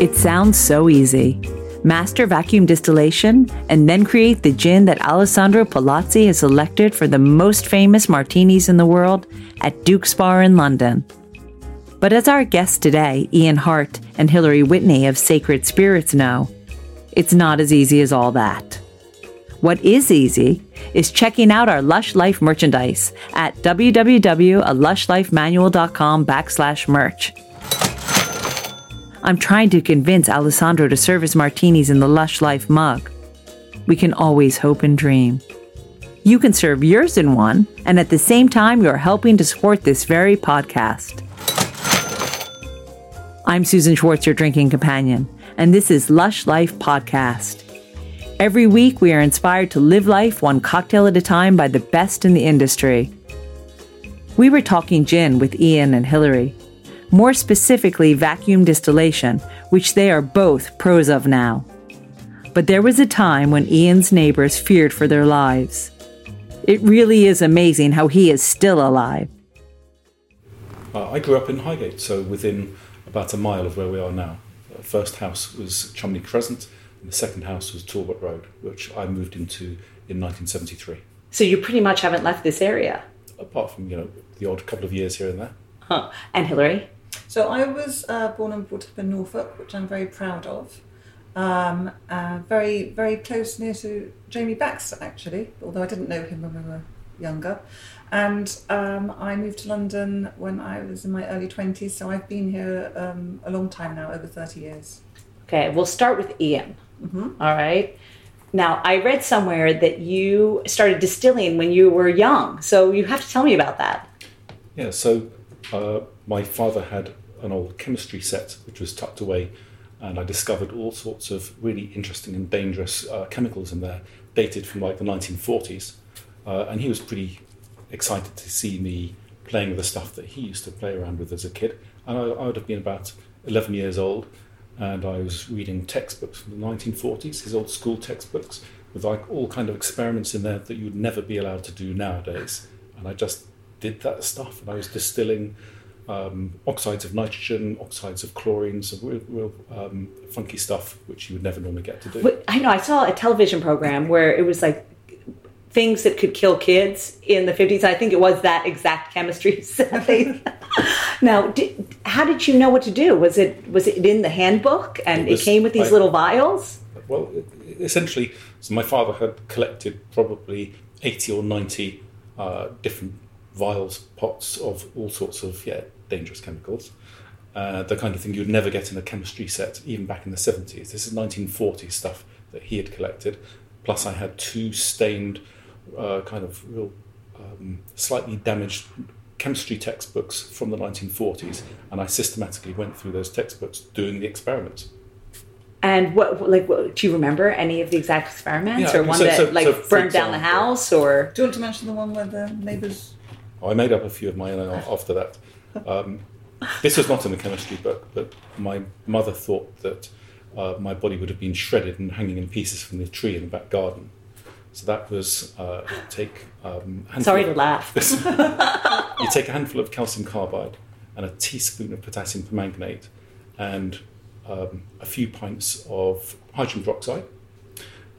It sounds so easy. Master vacuum distillation and then create the gin that Alessandro Palazzi has selected for the most famous martinis in the world at Duke's Bar in London. But as our guests today, Ian Hart and Hilary Whitney of Sacred Spirits know, it's not as easy as all that. What is easy is checking out our Lush Life merchandise at www.alushlifemanual.com/merch. I'm trying to convince Alessandro to serve his martinis in the Lush Life mug. We can always hope and dream. You can serve yours in one, and at the same time, you're helping to support this very podcast. I'm Susan Schwartz, your drinking companion, and this is Lush Life Podcast. Every week, we are inspired to live life one cocktail at a time by the best in the industry. We were talking gin with Ian and Hilary, more specifically vacuum distillation, which they are both pros of now. But there was a time when Ian's neighbors feared for their lives. It really is amazing how he is still alive. I grew up in Highgate, so within about a mile of where we are now. The first house was Cholmeley Crescent. The second house was Talbot Road, which I moved into in 1973. So you pretty much haven't left this area? Apart from, the odd couple of years here and there. Huh. And Hilary? So I was born and brought up in Norfolk, which I'm very proud of. Very, very close near to Jamie Baxter, actually, although I didn't know him when we were younger. And I moved to London when I was in my early 20s, so I've been here a long time now, over 30 years. Okay, we'll start with Ian. Mm-hmm. All right. Now, I read somewhere that you started distilling when you were young, so you have to tell me about that. Yeah, so my father had an old chemistry set which was tucked away, and I discovered all sorts of really interesting and dangerous chemicals in there, dated from like the 1940s, and he was pretty excited to see me playing with the stuff that he used to play around with as a kid. And I would have been about 11 years old, and I was reading textbooks from the 1940s, his old school textbooks, with like all kind of experiments in there that you'd never be allowed to do nowadays. And I just did that stuff, and I was distilling oxides of nitrogen, oxides of chlorine, some real funky stuff which you would never normally get to do. I know, I saw a television program where it was like things that could kill kids in the 50s. I think it was that exact chemistry set. Now, how did you know what to do? Was it in the handbook, and it came with these little vials? Well, essentially, so my father had collected probably 80 or 90 different vials, pots of all sorts of dangerous chemicals. The kind of thing you'd never get in a chemistry set, even back in the 70s. This is 1940s stuff that he had collected. Plus, I had two stained, kind of real, slightly damaged chemistry textbooks from the 1940s, and I systematically went through those textbooks doing the experiments. And what do you remember any of the exact experiments, or one burned down the house, or? Do you want to mention the one where the neighbours? I made up a few of my own after that. This was not in the chemistry book, but my mother thought that my body would have been shredded and hanging in pieces from the tree in the back garden. So that was Sorry to laugh. You take a handful of calcium carbide and a teaspoon of potassium permanganate and a few pints of hydrogen peroxide,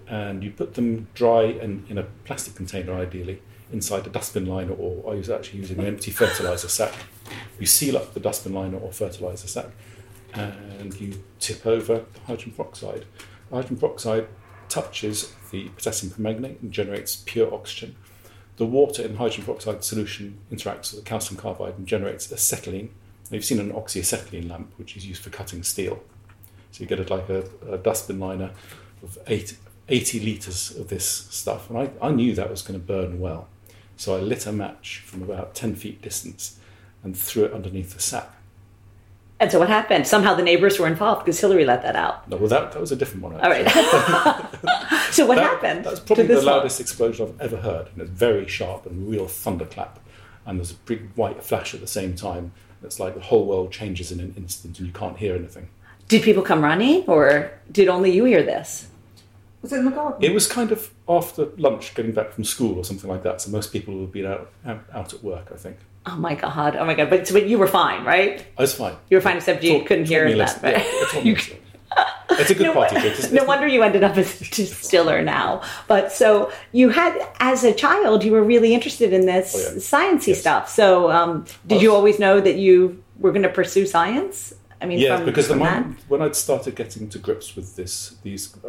and you put them dry and in a plastic container, ideally, inside a dustbin liner, or I was actually using an empty fertiliser sack. You seal up the dustbin liner or fertiliser sack, and you tip over the hydrogen peroxide. Hydrogen peroxide touches the potassium permanganate and generates pure oxygen. The water in hydrogen peroxide solution interacts with the calcium carbide and generates acetylene. Now, you've seen an oxyacetylene lamp, which is used for cutting steel. So you get like a dustbin liner of 80 litres of this stuff. And I knew that was going to burn well. So I lit a match from about 10 feet distance and threw it underneath the sack. And so what happened? Somehow the neighbours were involved because Hilary let that out. No, well, that was a different one, actually. All right. So what happened? That's probably the loudest explosion I've ever heard. And it's very sharp and real thunderclap. And there's a big white flash at the same time. It's like the whole world changes in an instant and you can't hear anything. Did people come running, or did only you hear this? Was it in the garden? It was kind of after lunch, getting back from school or something like that. So most people would be out at work, I think. Oh my God. But you were fine, right? I was fine. You were fine, except you couldn't hear that, right? Yeah, It's a good party trick, isn't it? No wonder you ended up as a distiller now. But so you had, as a child, you were really interested in this sciencey stuff. So did you always know that you were going to pursue science? I mean, yeah, because when I'd started getting to grips with these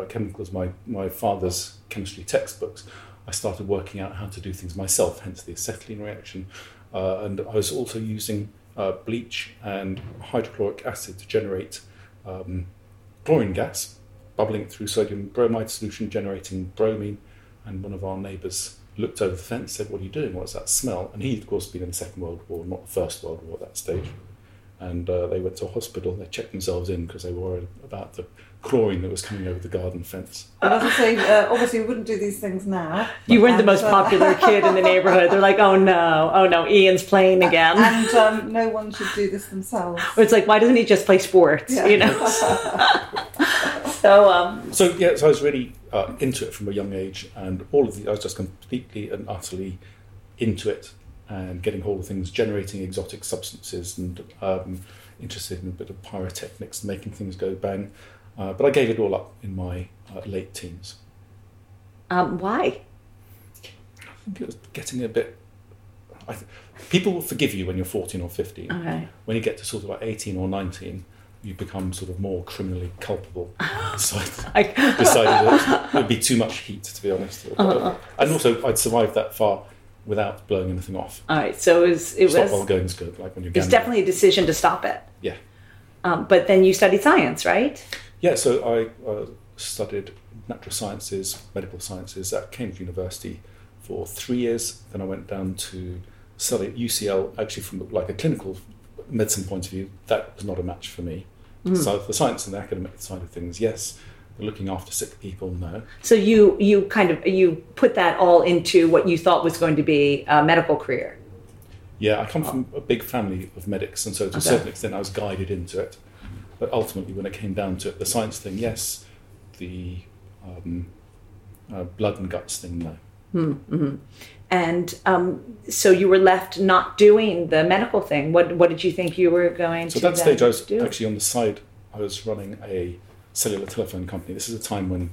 chemicals, my father's chemistry textbooks, I started working out how to do things myself, hence the acetylene reaction. And I was also using bleach and hydrochloric acid to generate chlorine gas, bubbling it through sodium bromide solution, generating bromine. And one of our neighbours looked over the fence, said, "What are you doing? What's that smell?" And he'd, of course, been in the Second World War, not the First World War at that stage. And they went to a hospital, they checked themselves in because they were worried about the chlorine that was coming over the garden fence. And as I say, obviously we wouldn't do these things now. You weren't the most popular kid in the neighbourhood. They're like, oh no, Ian's playing again. And no one should do this themselves. Or it's like, why doesn't he just play sports, you know? So I was really into it from a young age, and I was just completely and utterly into it. And getting hold of things, generating exotic substances, and interested in a bit of pyrotechnics, making things go bang. But I gave it all up in my late teens. Why? I think it was getting a bit... people will forgive you when you're 14 or 15. Okay. When you get to sort of like 18 or 19, you become sort of more criminally culpable. So I decided it would be too much heat, to be honest. And also, I'd survived that far without blowing anything off. All right, so it's definitely a decision to stop it. Yeah. But then you studied science, right? Yeah, so I studied natural sciences, medical sciences at Cambridge University for 3 years. Then I went down to study at UCL, actually from like a clinical medicine point of view. That was not a match for me. Mm. So the science and the academic side of things, yes. Looking after sick people, no. So you put that all into what you thought was going to be a medical career. Yeah, I come from a big family of medics, and so to a certain extent I was guided into it. But ultimately, when it came down to it, the science thing, yes. The blood and guts thing, no. Mm-hmm. And so you were left not doing the medical thing. What did you think you were going to do? So at that stage, I was actually on the side. I was running a cellular telephone company. This is a time when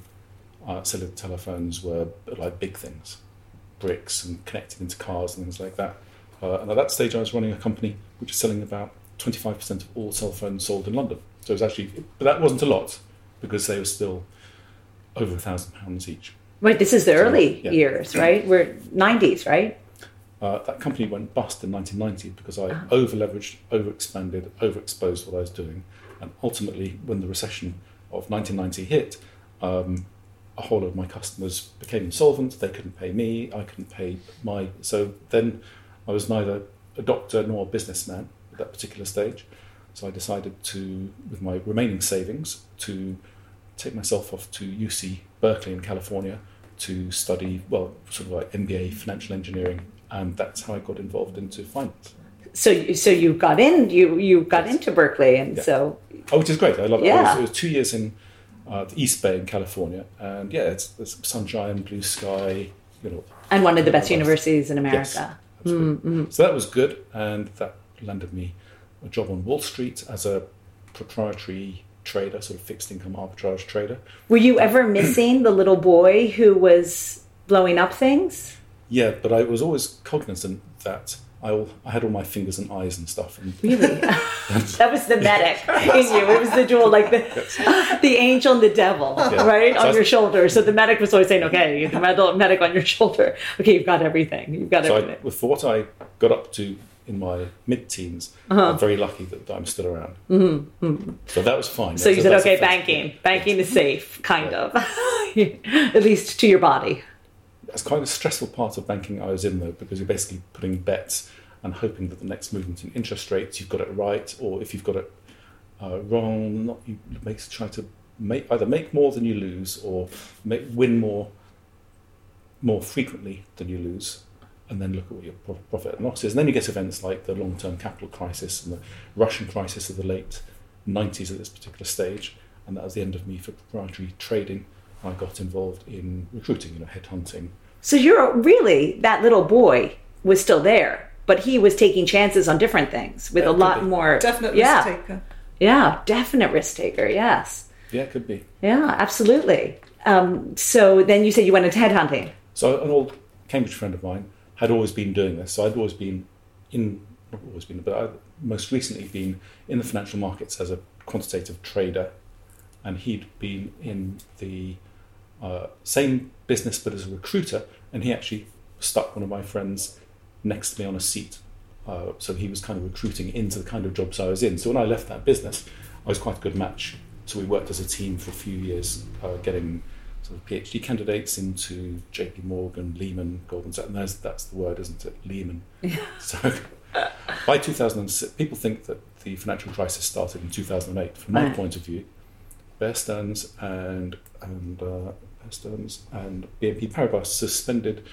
cellular telephones were like big things, bricks and connecting into cars and things like that. And at that stage, I was running a company which was selling about 25% of all cell phones sold in London. So it was actually, but that wasn't a lot because they were still over £1,000 each. Right, this is the early years, right? We're 90s, right? That company went bust in 1990 because I over-leveraged, over-expanded, overexposed what I was doing. And ultimately, when the recession of 1990 hit, a whole lot of my customers became insolvent. They couldn't pay me, I couldn't pay my... So then I was neither a doctor nor a businessman at that particular stage. So I decided to, with my remaining savings, to take myself off to UC Berkeley in California to study, sort of like MBA financial engineering. And that's how I got involved into finance. So you got in. You got into Berkeley, and which is great. I love it. Yeah. It was 2 years in the East Bay in California, and it's sunshine, blue sky, you know. And one of the best universities in America. Yes, mm-hmm. So that was good, and that landed me a job on Wall Street as a proprietary trader, sort of fixed income arbitrage trader. Were you ever missing the little boy who was blowing up things? Yeah, but I was always cognizant that I had all my fingers and eyes and stuff. And really? That was the medic in you. It was the dual, like the angel and the devil, right, so on your shoulder. So the medic was always saying, okay, the medic on your shoulder. Okay, you've got everything. You've got everything. So for what I got up to in my mid-teens, I'm very lucky that I'm still around. Mm-hmm. Mm-hmm. So that was fine. So you said, okay, banking. Banking is safe, kind of. At least to your body. That's quite a stressful part of banking I was in, though, because you're basically putting bets and hoping that the next movement in interest rates, you've got it right, or if you've got it wrong, you try to either make more than you lose or win more frequently than you lose, and then look at what your profit and loss is. And then you get events like the long-term capital crisis and the Russian crisis of the late 90s at this particular stage, and that was the end of me for proprietary trading. I got involved in recruiting, headhunting. So that little boy was still there, but he was taking chances on different things with a lot more... Definite risk taker. Yeah, definite risk taker, yes. Yeah, it could be. Yeah, absolutely. So then you said you went into headhunting. So an old Cambridge friend of mine had always been doing this. So I'd always been in, not always been, but I'd most recently been in the financial markets as a quantitative trader. And he'd been in the same business, but as a recruiter. And he actually stuck one of my friends next to me on a seat. So he was kind of recruiting into the kind of jobs I was in. So when I left that business, I was quite a good match. So we worked as a team for a few years, getting sort of PhD candidates into JP Morgan, Lehman, Goldman Sachs. And that's the word, isn't it? Lehman. Yeah. So by 2006, people think that the financial crisis started in 2008. From my point of view, Bear Stearns and BNP Paribas suspended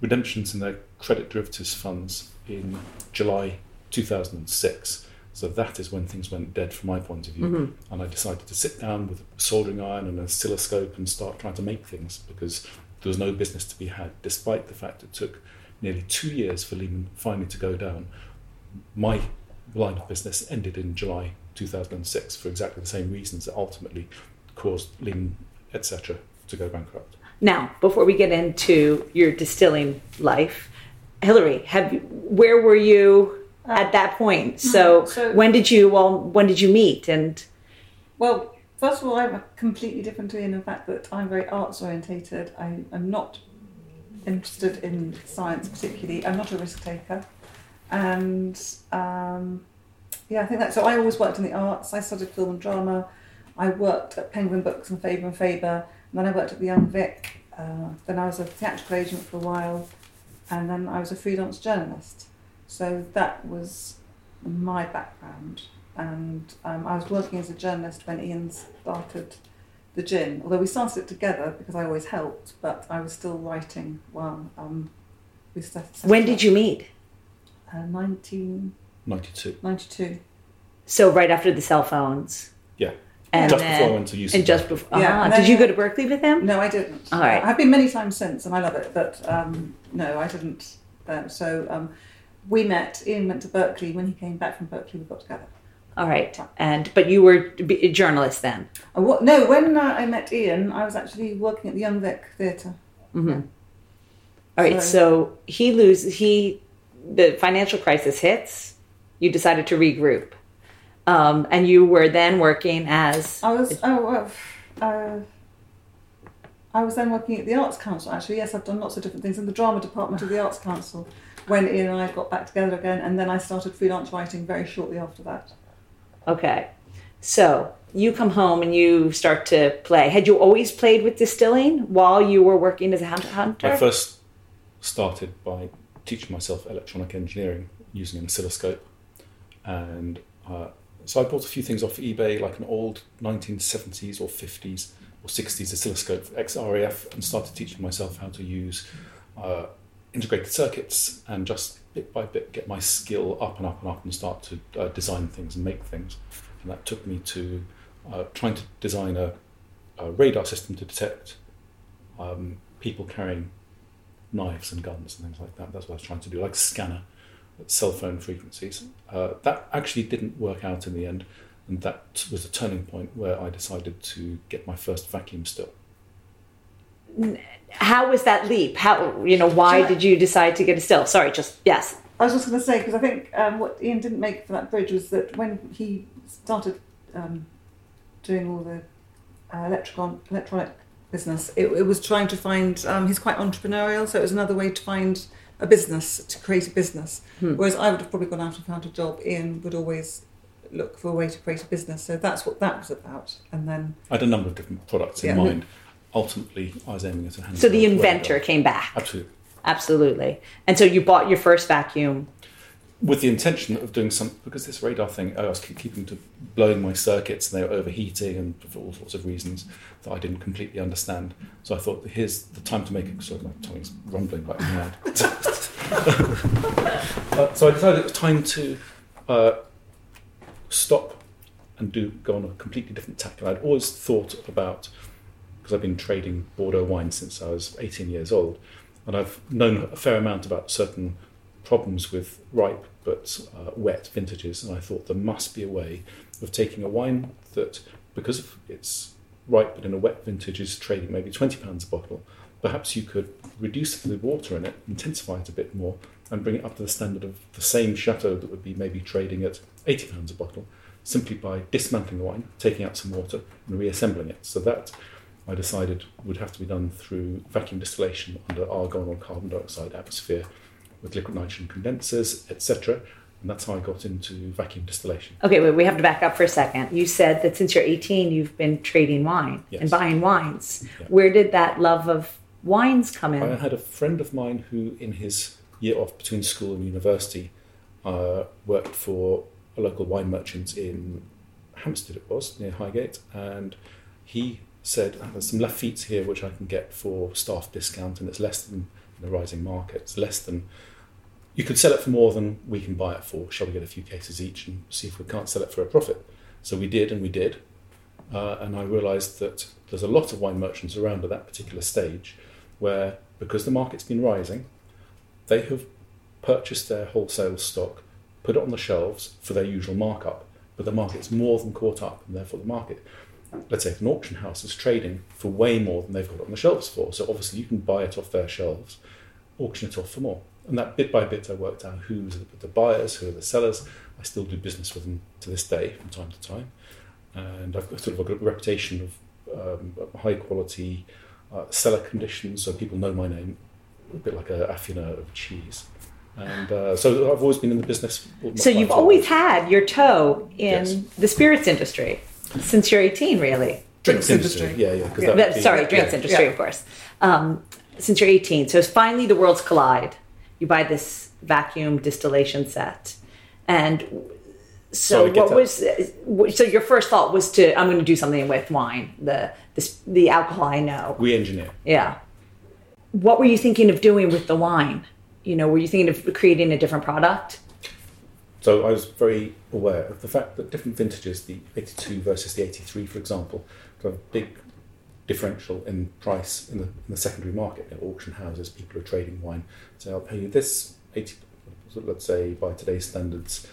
redemptions in their credit derivatives funds in July 2006. So that is when things went dead from my point of view. Mm-hmm. And I decided to sit down with a soldering iron and an oscilloscope and start trying to make things, because there was no business to be had, despite the fact it took nearly 2 years for Lehman finally to go down. My line of business ended in July 2006 for exactly the same reasons that ultimately caused Lehman, etc., to go bankrupt. Now, before we get into your distilling life, Hilary, where were you at that point? So when did you meet? And well, first of all, I'm completely different to Ian in the fact that I'm very arts orientated. I'm not interested in science particularly. I'm not a risk taker, and I think that. So I always worked in the arts. I studied film and drama. I worked at Penguin Books and Faber, and then I worked at the Young Vic. Then I was a theatrical agent for a while, and then I was a freelance journalist. So that was my background, and I was working as a journalist when Ian started the gin. Although we started it together because I always helped, but I was still writing while we started. When did you meet? 1992. So right after the cell phones. Yeah. And just before I went to UC. And just before. Yeah, and then, did you go to Berkeley with them? No, I didn't. All right. I've been many times since, and I love it, but no, I didn't. We met. Ian went to Berkeley. When he came back from Berkeley, we got together. All right. But you were a journalist then? No, when I met Ian, I was actually working at the Young Vic Theatre. Mm-hmm. All right. So the financial crisis hits. You decided to regroup, and you were then working as I was then working at the Arts Council. Actually, yes, I've done lots of different things in the drama department of the Arts Council. When Ian and I got back together again, and then I started freelance writing very shortly after that. Okay. So you come home and you start to play. Had you always played with distilling while you were working as a hunter? I first started by teaching myself electronic engineering using an oscilloscope. And so I bought a few things off eBay, like an old 1970s or 50s or 60s oscilloscope, XRAF, and started teaching myself how to use integrated circuits, and just bit by bit get my skill up and up and up, and start to design things and make things. And that took me to trying to design a radar system to detect people carrying knives and guns and things like that. That's what I was trying to do, like a scanner at cell phone frequencies. That actually didn't work out in the end, and that was a turning point where I decided to get my first vacuum still. How was that leap? Why did you decide to get a still? Sorry, yes. I was just going to say, because I think what Ian didn't make for that bridge was that when he started doing all the electronic business, it was trying to find, he's quite entrepreneurial, so it was another way to find a business, to create a business. Whereas I would have probably gone out and found a job. Ian would always look for a way to create a business, so that's what that was about. And then I had a number of different products in mind. Ultimately, I was aiming at a hand. So the inventor came back. Absolutely. And so you bought your first vacuum. With the intention of doing something, because this radar thing, I was keeping to blowing my circuits, and they were overheating, and for all sorts of reasons that I didn't completely understand. So I thought, here's the time to make it. So my tongue's rumbling like mad. So I decided it was time to stop and go on a completely different tack. And I'd always thought about, because I've been trading Bordeaux wine since I was 18 years old, and I've known a fair amount about certain problems with ripe but wet vintages, and I thought there must be a way of taking a wine that because of its ripe but in a wet vintage is trading maybe £20 a bottle, perhaps you could reduce the water in it, intensify it a bit more, and bring it up to the standard of the same chateau that would be maybe trading at £80 a bottle, simply by dismantling the wine, taking out some water, and reassembling it. So that, I decided, would have to be done through vacuum distillation under argon or carbon dioxide atmosphere with liquid nitrogen condensers, etc. And that's how I got into vacuum distillation. Okay, well, we have to back up for a second. You said that since you're 18, you've been trading wine and buying wines. Yeah. Where did that love of wines come in? I had a friend of mine who, in his year off between school and university, worked for a local wine merchant in Hampstead, it was, near Highgate. And he said, there's some Lafite here which I can get for staff discount, and it's less than, in the rising market, it's less than, you could sell it for more than we can buy it for. Shall we get a few cases each and see if we can't sell it for a profit? So we did, and we did. And I realised that there's a lot of wine merchants around at that particular stage where, because the market's been rising, they have purchased their wholesale stock, put it on the shelves for their usual markup, but the market's more than caught up, and therefore the market, let's say if an auction house is trading for way more than they've got it on the shelves for, so obviously you can buy it off their shelves, auction it off for more. And that bit by bit I worked out who's the buyers, who are the sellers. I still do business with them to this day from time to time. And I've got sort of a good reputation of high quality cellar conditions, so people know my name, a bit like an affineur of cheese. And so I've always been in the business. So you've always had your toe in the spirits industry since you're 18, really. Drinks industry. Yeah. Drinks industry. Of course. Since you're 18. So finally the worlds collide. You buy this vacuum distillation set, and so your first thought was to, I'm going to do something with wine, the alcohol I know. We engineer. Yeah. What were you thinking of doing with the wine? You know, were you thinking of creating a different product? So I was very aware of the fact that different vintages, the 82 versus the 83, for example, have a big differential in price in the secondary market. At auction houses, people are trading wine. So I'll pay you this, 80, let's say by today's standards,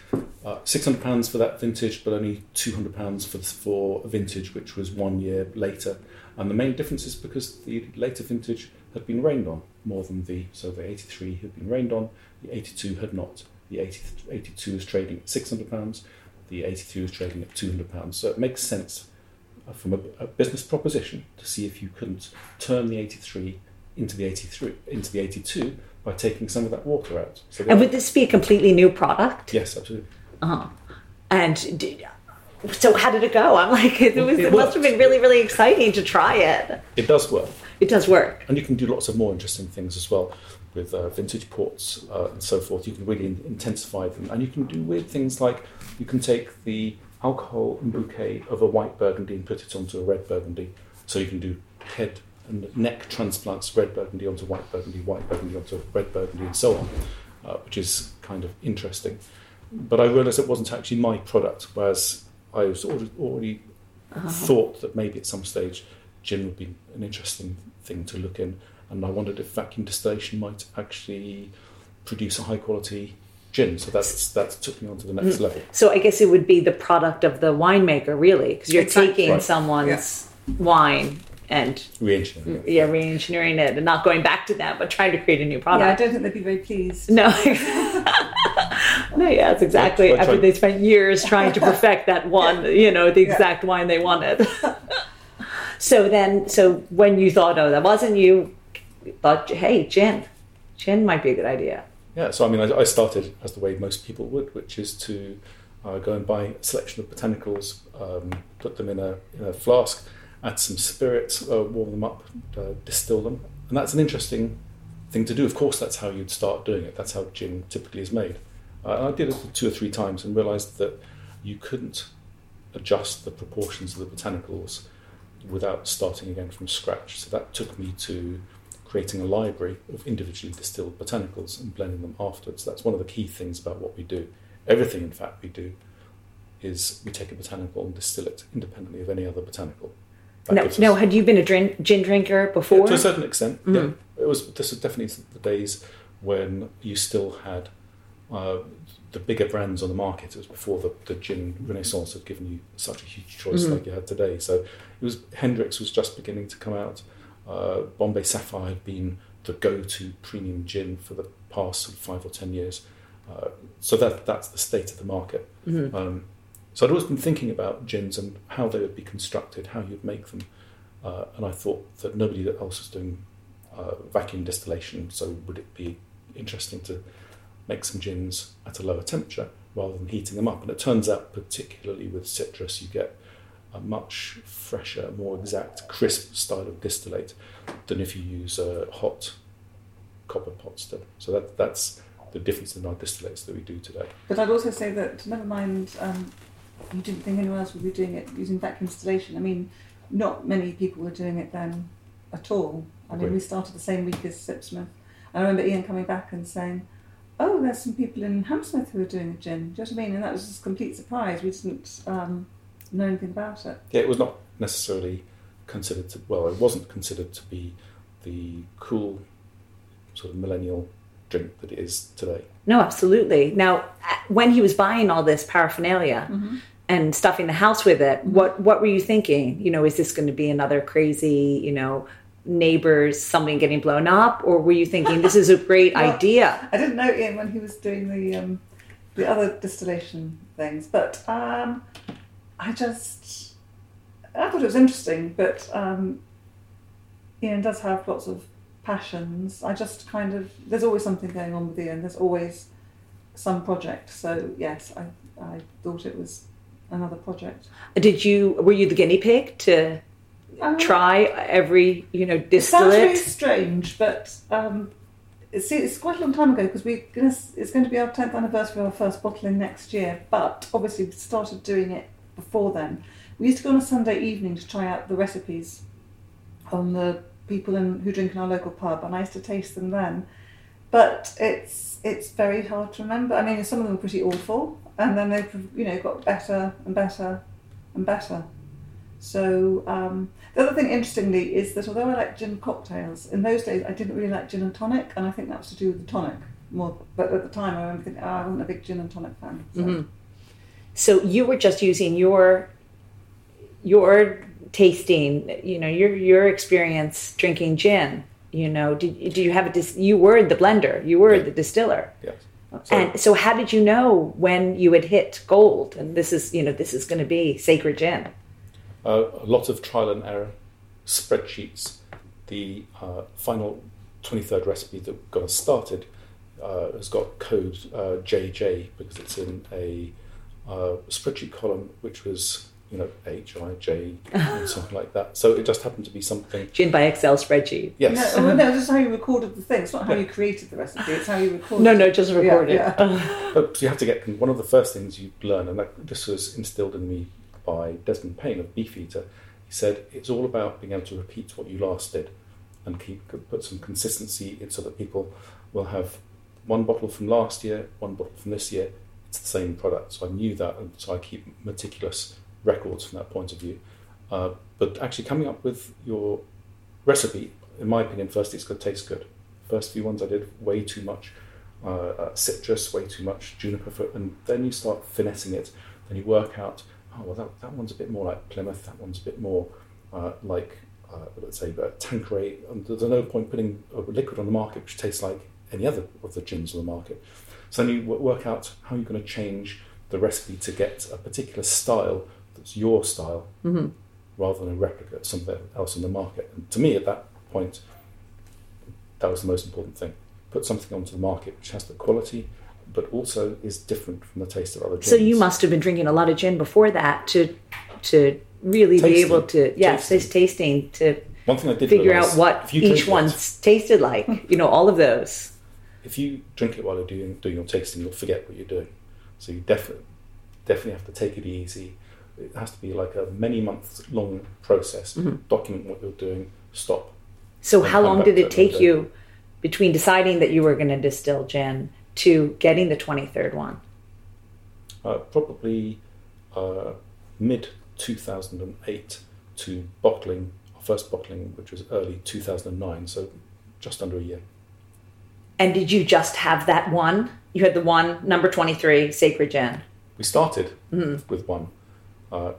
£600 for that vintage, but only £200 for a vintage which was 1 year later. And the main difference is because the later vintage had been rained on more than the 83 had been rained on, the 82 had not. The 82 is trading at £600, the 83 is trading at £200. So it makes sense from a business proposition to see if you couldn't turn the 83 into the 82 by taking some of that water out. So and would this be a completely new product? Yes, absolutely. Uh-huh. And so how did it go? I'm like, it must have been really, really exciting to try it. It does work. It does work. And you can do lots of more interesting things as well with vintage ports and so forth. You can really intensify them. And you can do weird things like you can take the alcohol and bouquet of a white burgundy and put it onto a red burgundy. So you can do head and neck transplants, red burgundy onto white burgundy onto red burgundy, and so on, which is kind of interesting. But I realised it wasn't actually my product, whereas I was already thought that maybe at some stage gin would be an interesting thing to look in. And I wondered if vacuum distillation might actually produce a high-quality gin. So that took me on to the next level. So I guess it would be the product of the winemaker, really, because you're taking someone's wine and re-engineering it. Yeah, re-engineering it and not going back to them, but trying to create a new product. Yeah, I don't think they'd be very pleased. No. No, yeah, that's exactly. After they spent years trying to perfect that one, the exact wine they wanted. So when you thought, that wasn't you, thought, hey, gin might be a good idea. Yeah, so I mean, I started as the way most people would, which is to go and buy a selection of botanicals, put them in a flask, add some spirits, warm them up, distill them. And that's an interesting thing to do. Of course, that's how you'd start doing it. That's how gin typically is made. And I did it 2 or 3 times and realised that you couldn't adjust the proportions of the botanicals without starting again from scratch. So that took me to creating a library of individually distilled botanicals and blending them afterwards. That's one of the key things about what we do. Everything, in fact, we do is we take a botanical and distill it independently of any other botanical. Had you been a gin drinker before? Yeah, to a certain extent, yeah. This was definitely the days when you still had the bigger brands on the market. It was before the gin renaissance had given you such a huge choice like you had today. So it was Hendrick's was just beginning to come out. Bombay Sapphire had been the go-to premium gin for the past 5 or 10 years. So that's the state of the market. Mm-hmm. So I'd always been thinking about gins and how they would be constructed, how you'd make them. And I thought that nobody else was doing vacuum distillation, so would it be interesting to make some gins at a lower temperature rather than heating them up? And it turns out, particularly with citrus, you get a much fresher, more exact, crisp style of distillate than if you use hot copper pots still. So that's the difference in our distillates that we do today. But I'd also say that, never mind, you didn't think anyone else would be doing it using vacuum distillation. I mean, not many people were doing it then at all. I mean, we started the same week as Sipsmith. I remember Ian coming back and saying, oh, there's some people in Hammersmith who are doing a gin. Do you know what I mean? And that was just a complete surprise. We didn't know anything about it. Yeah, it was not necessarily considered to... Well, it wasn't considered to be the cool sort of millennial drink that it is today. No, absolutely. Now, when he was buying all this paraphernalia and stuffing the house with it, what were you thinking? You know, is this going to be another crazy, you know... neighbours, something getting blown up, or were you thinking this is a great idea? I didn't know Ian when he was doing the other distillation things, but I thought it was interesting. But Ian does have lots of passions. I just kind of there's always something going on with Ian. There's always some project. So yes, I thought it was another project. Were you the guinea pig to? Try every, distillate. It sounds really strange, but it's quite a long time ago because it's going to be our 10th anniversary of our first bottling next year, but obviously we started doing it before then. We used to go on a Sunday evening to try out the recipes on the people who drink in our local pub, and I used to taste them then. But it's very hard to remember. I mean, some of them were pretty awful, and then they got better and better and better. So the other thing, interestingly, is that although I like gin cocktails, in those days I didn't really like gin and tonic, and I think that was to do with the tonic more. But at the time, I remember thinking, I wasn't a big gin and tonic fan. So, so you were just using your tasting, your experience drinking gin. Did you have you were the blender, you were the distiller. Yes. So, and so, how did you know when you had hit gold? And this is going to be sacred gin. A lot of trial and error, spreadsheets. The final 23rd recipe that got us started has got code JJ because it's in a spreadsheet column, which was, H-I-J and something like that. So it just happened to be something... Gin by Excel spreadsheet. Yes. No, that's how you recorded the thing. It's not how you created the recipe, it's how you recorded it. No, just record it. Yeah. But you have to get... One of the first things you learn, and this was instilled in me, by Desmond Payne of Beefeater, he said it's all about being able to repeat what you last did and put some consistency in so that people will have one bottle from last year, one bottle from this year, it's the same product. So I knew that, and so I keep meticulous records from that point of view. But actually coming up with your recipe, in my opinion, first it's got to taste good. First few ones I did, way too much citrus, way too much juniper fruit, and then you start finessing it, then you work out that one's a bit more like Plymouth, that one's a bit more like Tanqueray. And there's no point putting a liquid on the market which tastes like any other of the gins on the market. So then you work out how you're going to change the recipe to get a particular style that's your style rather than a replica of something else on the market. And to me, at that point, that was the most important thing. Put something onto the market which has the quality, but also is different from the taste of other gins. So you must have been drinking a lot of gin before that to really tasting, be able to... Yes, yeah, tasting to one thing I did figure out what each one's tasted like, all of those. If you drink it while you're doing your tasting, you'll forget what you're doing. So you definitely have to take it easy. It has to be like a many-month-long process. Document what you're doing, stop. So how long did it take you between deciding that you were going to distill gin to getting the 23rd one? Probably mid-2008 to bottling, our first bottling, which was early 2009, so just under a year. And did you just have that one You had the one, number 23, Sacred Gin. We started with one. Now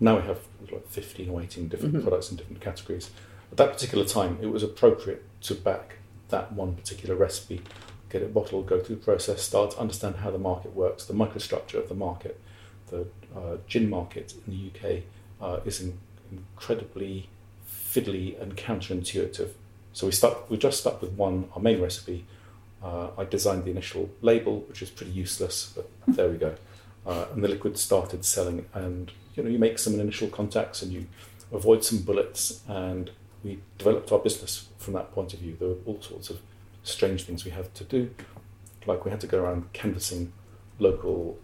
we have like 15 or 18 different products in different categories. At that particular time, it was appropriate to back that one particular recipe, get it bottled, go through the process, start to understand how the market works, the microstructure of the market. The gin market in the UK is incredibly fiddly and counterintuitive. So we just stuck with one, our main recipe. I designed the initial label, which is pretty useless, but there we go. And the liquid started selling, and you make some initial contacts and you avoid some bullets, and we developed our business from that point of view. There were all sorts of strange things we had to do, like we had to go around canvassing local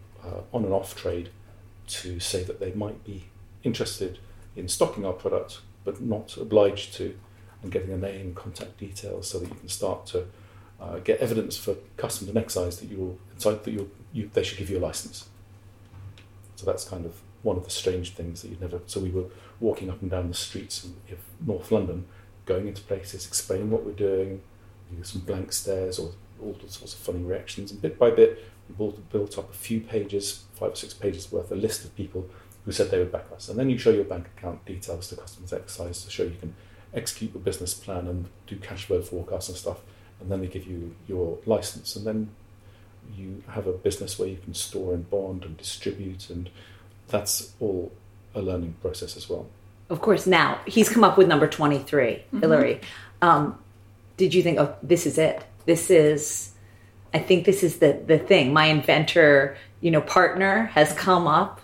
on and off trade to say that they might be interested in stocking our product, but not obliged to, and getting a name, contact details, so that you can start to get evidence for customs and excise that they should give you a license. So that's kind of one of the strange things that you'd never. So we were walking up and down the streets of North London, going into places, explaining what we're doing, some blank stares or all sorts of funny reactions. And bit by bit, we built up a few pages, 5 or 6 pages worth, a list of people who said they would back us. And then you show your bank account details to customs excise to show you can execute your business plan and do cash flow forecasts and stuff. And then they give you your license. And then you have a business where you can store and bond and distribute. And that's all a learning process as well. Of course, now he's come up with number 23, Hilary. Did you think, oh, this is it? I think this is the thing. My inventor, partner has come up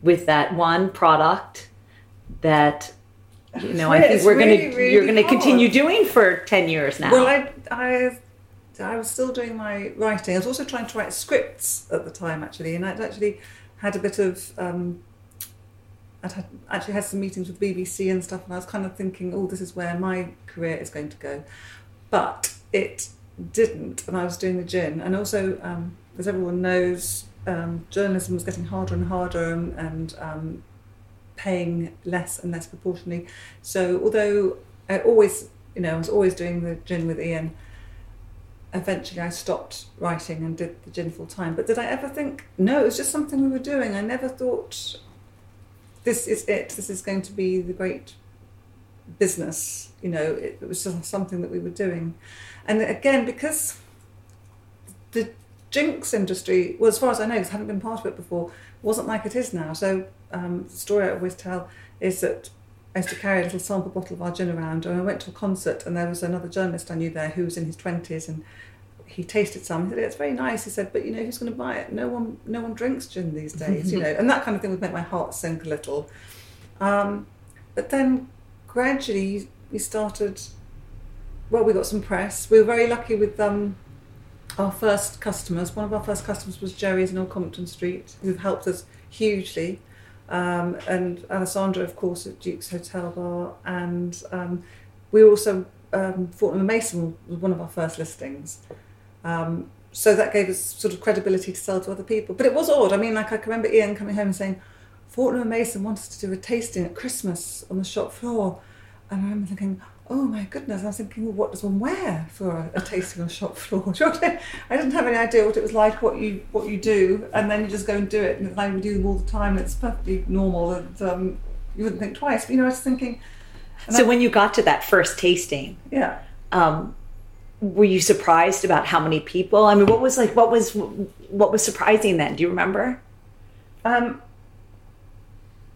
with that one product that, I think we're going to continue doing for 10 years now. Well, I was still doing my writing. I was also trying to write scripts at the time, actually, and I'd actually had a bit of, I'd had some meetings with BBC and stuff, and I was kind of thinking, oh, this is where my career is going to go. But it didn't, and I was doing the gin. And also, as everyone knows, journalism was getting harder and harder and paying less and less proportionally. So although I was always doing the gin with Ian, eventually I stopped writing and did the gin full time. But did I ever think, no, it was just something we were doing. I never thought, this is it, this is going to be the great business. It was just something that we were doing. And again, because the drinks industry, well, as far as I know, because I hadn't been part of it before, wasn't like it is now. So the story I always tell is that I used to carry a little sample bottle of our gin around, and I went to a concert, and there was another journalist I knew there who was in his 20s, and he tasted some. He said, it's very nice. He said, but who's going to buy it? No one drinks gin these days, and that kind of thing would make my heart sink a little. But then gradually we started, well, we got some press. We were very lucky with our first customers. One of our first customers was Jerry's in Old Compton Street, who helped us hugely. And Alessandro, of course, at Duke's Hotel Bar. And we were also, Fortnum & Mason was one of our first listings. So that gave us sort of credibility to sell to other people. But it was odd. I mean, I can remember Ian coming home and saying, Fortnum & Mason wants to do a tasting at Christmas on the shop floor. And I remember thinking, oh my goodness. And I was thinking, well, what does one wear for a tasting on the shop floor? I didn't have any idea what it was like, what you do, and then you just go and do it. And like, we do them all the time. It's perfectly normal, and you wouldn't think twice. But I was thinking. So when you got to that first tasting, yeah, were you surprised about how many people? I mean, what was surprising then? Do you remember?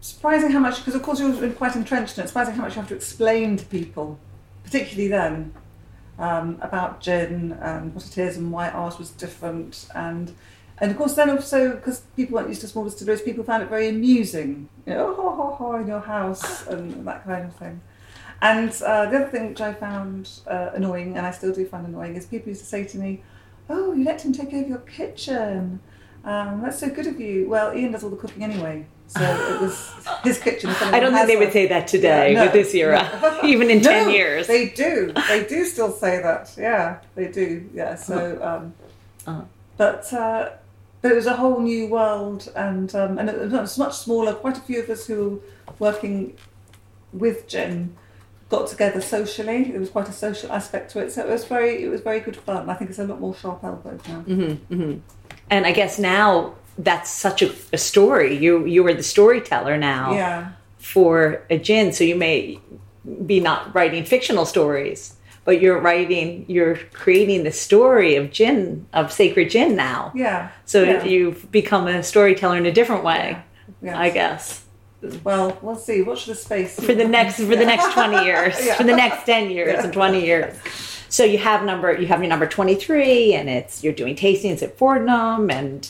Surprising how much, because of course you're quite entrenched in it, surprising how much you have to explain to people, particularly then, about gin and what it is and why ours was different. And of course then also, because people weren't used to small distilleries, people found it very amusing. Oh, ho, ho, ho, in your house, and that kind of thing. And the other thing which I found annoying, and I still do find annoying, is people used to say to me, oh, you let him take over your kitchen. That's so good of you. Well, Ian does all the cooking anyway. So it was his kitchen. I don't think they would say that today with this era, even in 10 years. They do. They do still say that. Yeah, they do. Yeah. So, but it was a whole new world, and it was much smaller. Quite a few of us who were working with gin got together socially. There was quite a social aspect to it, so it was very good fun. And I think it's a lot more sharp elbows now. Mm-hmm, mm-hmm. And I guess now that's such a story. You are the storyteller now, yeah, for a gin. So you may be not writing fictional stories, but you're creating the story of gin, of sacred gin now. Yeah. So yeah, you've become a storyteller in a different way, yeah. Yes. I guess. Well, we'll see. Watch the space for the next 20 years, yeah, for the next 10 years, yeah, and 20 years. So you have your number 23, and you're doing tastings at Fordham. And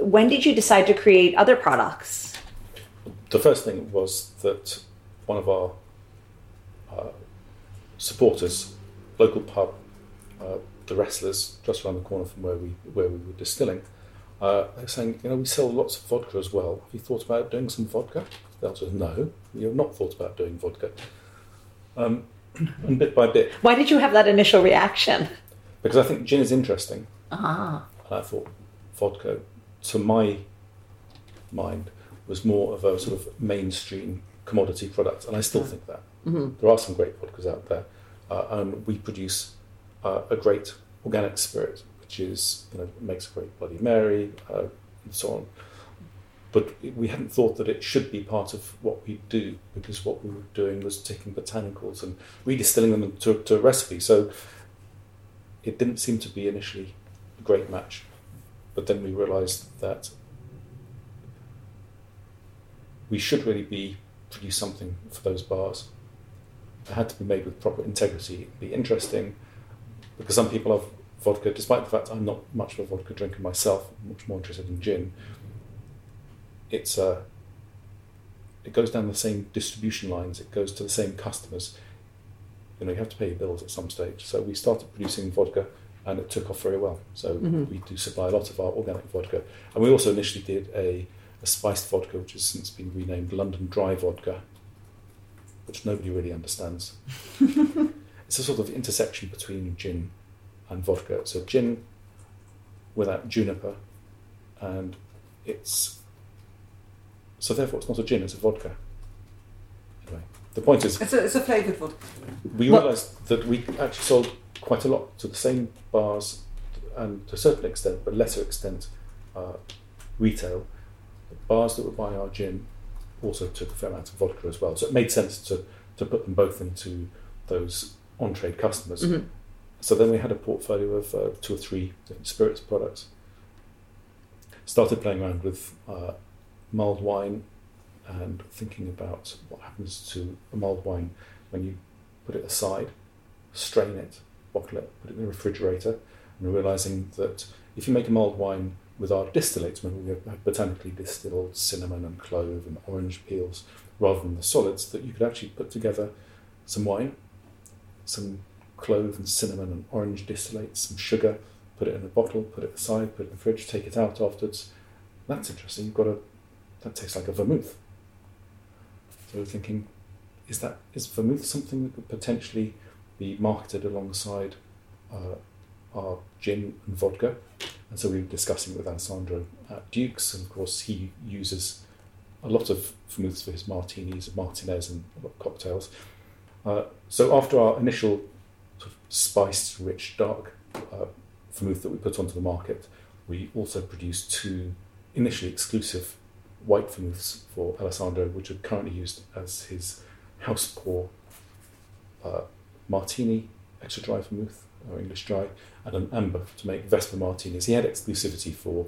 when did you decide to create other products? The first thing was that one of our supporters, local pub, the Wrestlers, just around the corner from where we were distilling. They're saying, we sell lots of vodka as well. Have you thought about doing some vodka? The answer is no, you've not thought about doing vodka. And bit by bit. Why did you have that initial reaction? Because I think gin is interesting. Ah. And I thought vodka, to my mind, was more of a sort of mainstream commodity product. And I still think that. Mm-hmm. There are some great vodkas out there. And we produce a great organic spirit, which is, makes a great Bloody Mary, and so on. But we hadn't thought that it should be part of what we do, because what we were doing was taking botanicals and redistilling them to a recipe. So it didn't seem to be initially a great match. But then we realised that we should really produce something for those bars. It had to be made with proper integrity, be interesting, because some people have vodka, despite the fact I'm not much of a vodka drinker myself, I'm much more interested in gin. It goes down the same distribution lines, it goes to the same customers. You have to pay your bills at some stage. So we started producing vodka, and it took off very well. So we do supply a lot of our organic vodka, and we also initially did a spiced vodka, which has since been renamed London Dry Vodka, which nobody really understands. It's a sort of intersection between gin and vodka. So gin without juniper, and so therefore it's not a gin, it's a vodka. Anyway, the point is... It's a flavoured vodka. We realised that we actually sold quite a lot to the same bars, and to a certain extent, but lesser extent, retail. The bars that were buying our gin also took a fair amount of vodka as well. So it made sense to put them both into those on-trade customers. Mm-hmm. So then we had a portfolio of 2 or 3 different spirits products. Started playing around with mulled wine and thinking about what happens to a mulled wine when you put it aside, strain it, bottle it, put it in the refrigerator, and realising that if you make a mulled wine with our distillates, when we have botanically distilled cinnamon and clove and orange peels, rather than the solids, that you could actually put together some wine, some clove and cinnamon and orange distillates, some sugar, put it in a bottle, put it aside, put it in the fridge, take it out afterwards. That's interesting. That tastes like a vermouth. So we're thinking, is vermouth something that could potentially be marketed alongside our gin and vodka? And so we were discussing it with Alessandro at Duke's, and of course he uses a lot of vermouths for his martinis and martinez and cocktails. So after our initial sort of spiced, rich, dark vermouth that we put onto the market, we also produced 2 initially exclusive white vermouths for Alessandro, which are currently used as his house pour martini, extra dry vermouth, or English dry, and an amber to make Vesper martinis. He had exclusivity for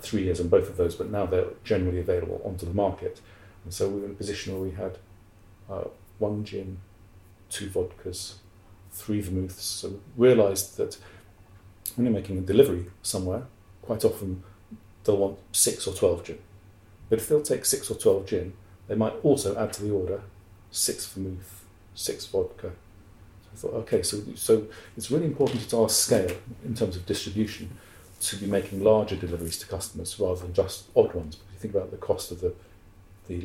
3 years on both of those, but now they're generally available onto the market. And so we were in a position where we had 1 gin, 2 vodkas, 3 vermouths. So we realised that when you're making a delivery somewhere, quite often they'll want 6 or 12 gin. But if they'll take 6 or 12 gin, they might also add to the order 6 vermouth, 6 vodka. So I thought, okay, so it's really important at our scale in terms of distribution to be making larger deliveries to customers rather than just odd ones. Because you think about the cost of the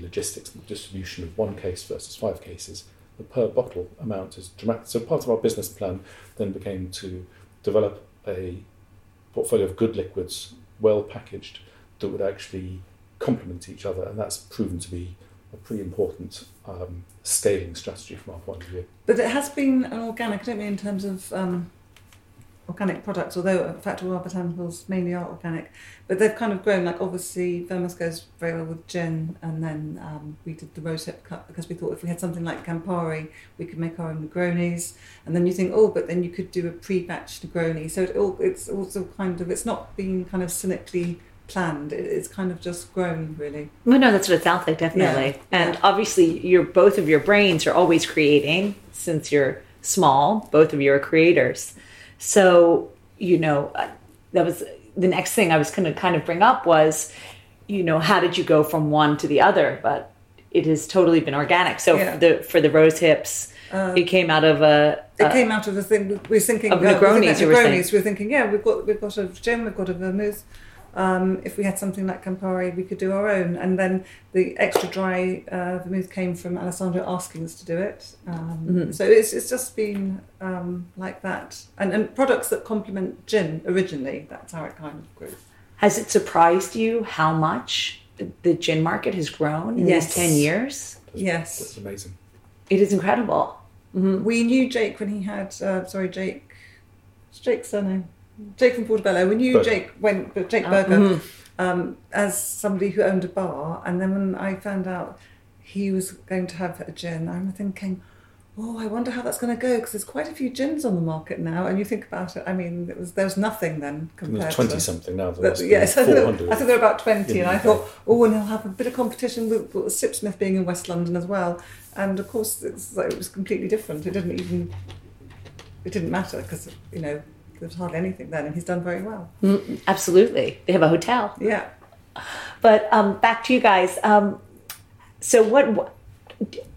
logistics and the distribution of 1 case versus 5 cases. The per bottle amount is dramatic. So part of our business plan then became to develop a portfolio of good liquids, well packaged, that would actually complement each other, and that's proven to be a pretty important scaling strategy from our point of view. But it has been an organic, I don't mean in terms of organic products, although in fact all our botanicals mainly are organic, but they've kind of grown, like obviously vermouth goes very well with gin, and then we did the Rosehip Cup because we thought if we had something like Campari we could make our own Negronis, and then you think, oh, but then you could do a pre-batch Negroni, so it's also kind of, it's not being kind of cynically planned, it's kind of just grown really. Well, no, that's what it sounds like, definitely. Yeah. And obviously you're, both of your brains are always creating since you're small, both of you are creators. So, you know, that was the next thing I was going to kind of bring up was, you know, how did you go from one to the other? But it has totally been organic. So yeah. for the rose hips, it came out of a... It came out of a thing. We were thinking... Of Negronis, you were saying. We were thinking, yeah, we've got a gin, we've got a vermouth. If we had something like Campari, we could do our own. And then the extra dry vermouth came from Alessandro asking us to do it. So it's just been like that. And products that complement gin originally, that's how it kind of grew. Has it surprised you how much the gin market has grown in these 10 years? Yes. That's amazing. It is incredible. Mm-hmm. We knew Jake when he had, Jake. What's Jake's surname? Jake from Portobello. We knew Jake Berger as somebody who owned a bar, and then when I found out he was going to have a gin, I'm thinking, oh, I wonder how that's going to go, because there's quite a few gins on the market now. And you think about it, I mean, there was nothing then compared to... There's 20 something now. Yes, I think there are about 20, and I thought, oh, and he'll have a bit of competition with Sipsmith being in West London as well. And of course, it was completely different. It didn't matter because, you know, there's hardly anything then, and he's done very well. Absolutely. They have a hotel. Yeah. But back to you guys. So what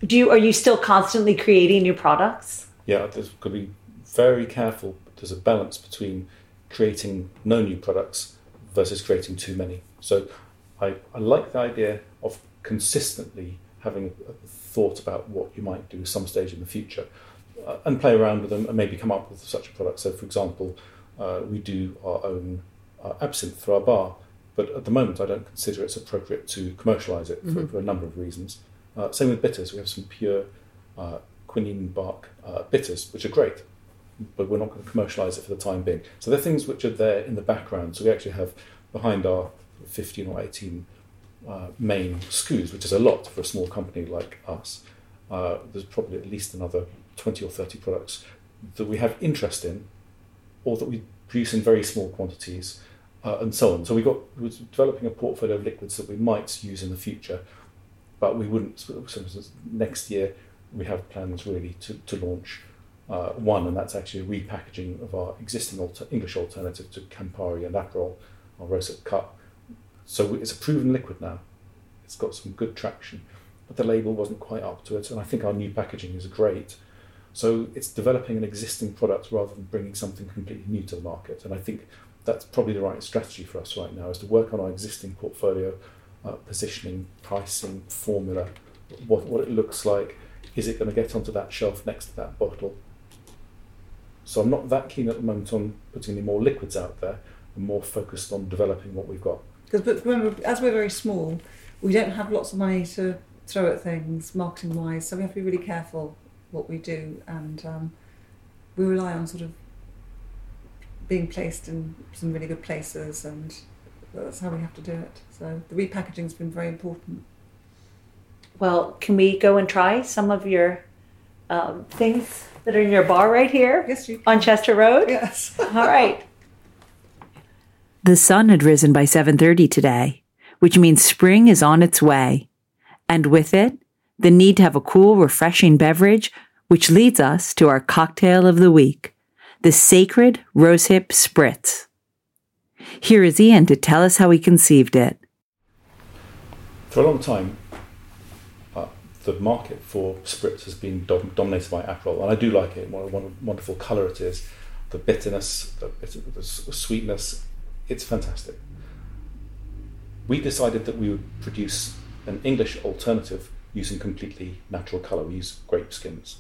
do you... Are you still constantly creating new products? Yeah, there's got to be very careful. There's a balance between creating no new products versus creating too many. So I like the idea of consistently having a thought about what you might do some stage in the future, and play around with them and maybe come up with such a product. So, for example, we do our own absinthe for our bar, but at the moment I don't consider it's appropriate to commercialise it for a number of reasons. Same with bitters. We have some pure quinine bark bitters, which are great, but we're not going to commercialise it for the time being. So they're things which are there in the background. So we actually have behind our 15 or 18 main SKUs, which is a lot for a small company like us. There's probably at least another 20 or 30 products that we have interest in, or that we produce in very small quantities, and so on. So we're developing a portfolio of liquids that we might use in the future, but we wouldn't. So for instance, next year we have plans really to launch one, and that's actually a repackaging of our existing English alternative to Campari and Aperol, our Rosehip Cup. So it's a proven liquid now. It's got some good traction, but the label wasn't quite up to it, and I think our new packaging is great. So it's developing an existing product rather than bringing something completely new to the market. And I think that's probably the right strategy for us right now, is to work on our existing portfolio, positioning, pricing, formula, what it looks like. Is it going to get onto that shelf next to that bottle? So I'm not that keen at the moment on putting any more liquids out there. I'm more focused on developing what we've got. Because remember, as we're very small, we don't have lots of money to throw at things marketing-wise, so we have to be really careful what we do, and we rely on sort of being placed in some really good places, and that's how we have to do it. So the repackaging's been very important. Well, can we go and try some of your things that are in your bar right here? Yes, you can. On Chester Road? Yes. All right. The sun had risen by 7:30 today, which means spring is on its way, and with it, the need to have a cool, refreshing beverage, which leads us to our cocktail of the week, the Sacred Rosehip Spritz. Here is Ian to tell us how he conceived it. For a long time, the market for spritz has been dominated by Aperol, and I do like it. What a wonderful colour it is, the bitterness, the sweetness, it's fantastic. We decided that we would produce an English alternative using completely natural colour. We use grape skins.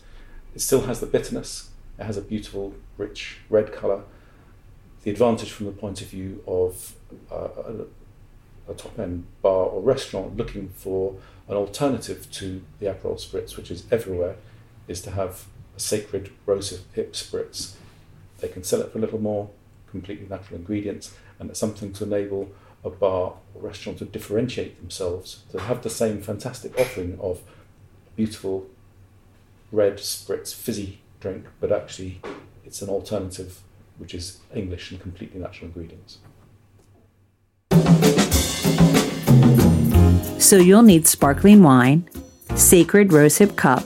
It still has the bitterness. It has a beautiful, rich red colour. The advantage from the point of view of a top-end bar or restaurant looking for an alternative to the Aperol spritz, which is everywhere, is to have a Sacred Rosehip spritz. They can sell it for a little more, completely natural ingredients, and it's something to enable a bar or restaurant to differentiate themselves, to have the same fantastic offering of beautiful red spritz fizzy drink, but actually it's an alternative which is English and completely natural ingredients. So you'll need sparkling wine, Sacred Rosehip Cup,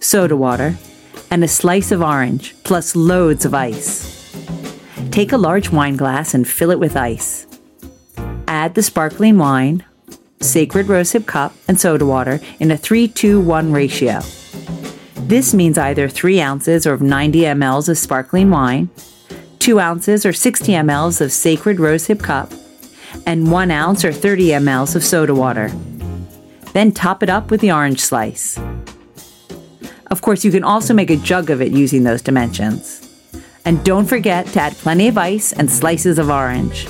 soda water, and a slice of orange, plus loads of ice. Take a large wine glass and fill it with ice. Add the sparkling wine, Sacred Rosehip Cup, and soda water in a 3-2-1 ratio. This means either 3 ounces or 90 mLs of sparkling wine, 2 ounces or 60 mLs of Sacred Rosehip Cup, and 1 ounce or 30 mLs of soda water. Then top it up with the orange slice. Of course, you can also make a jug of it using those dimensions. And don't forget to add plenty of ice and slices of orange.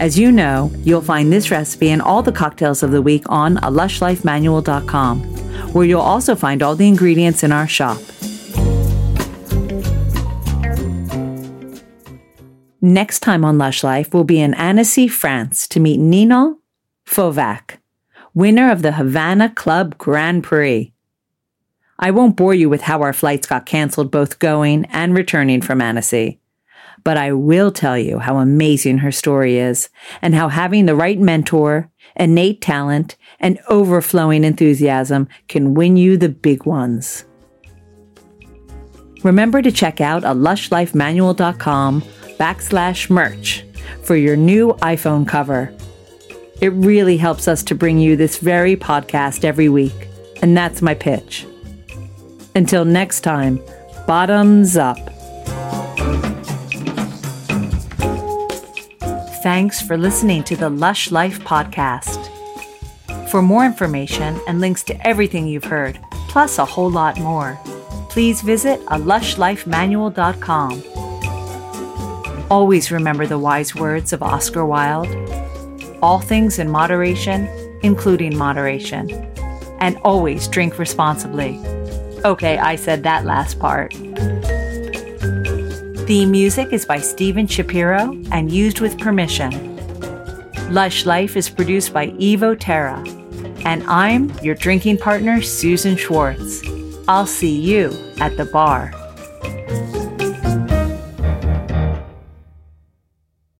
As you know, you'll find this recipe and all the cocktails of the week on a lushlifemanual.com, where you'll also find all the ingredients in our shop. Next time on Lush Life, we'll be in Annecy, France to meet Ninon Fauvac, winner of the Havana Club Grand Prix. I won't bore you with how our flights got canceled both going and returning from Annecy, but I will tell you how amazing her story is and how having the right mentor, innate talent, and overflowing enthusiasm can win you the big ones. Remember to check out a lushlifemanual.com/merch for your new iPhone cover. It really helps us to bring you this very podcast every week, and that's my pitch. Until next time, bottoms up. Thanks for listening to the Lush Life podcast. For more information and links to everything you've heard, plus a whole lot more, please visit lushlifemanual.com. Always remember the wise words of Oscar Wilde. All things in moderation, including moderation. And always drink responsibly. Okay, I said that last part. The music is by Steven Shapiro and used with permission. Lush Life is produced by Evo Terra. And I'm your drinking partner, Susan Schwartz. I'll see you at the bar.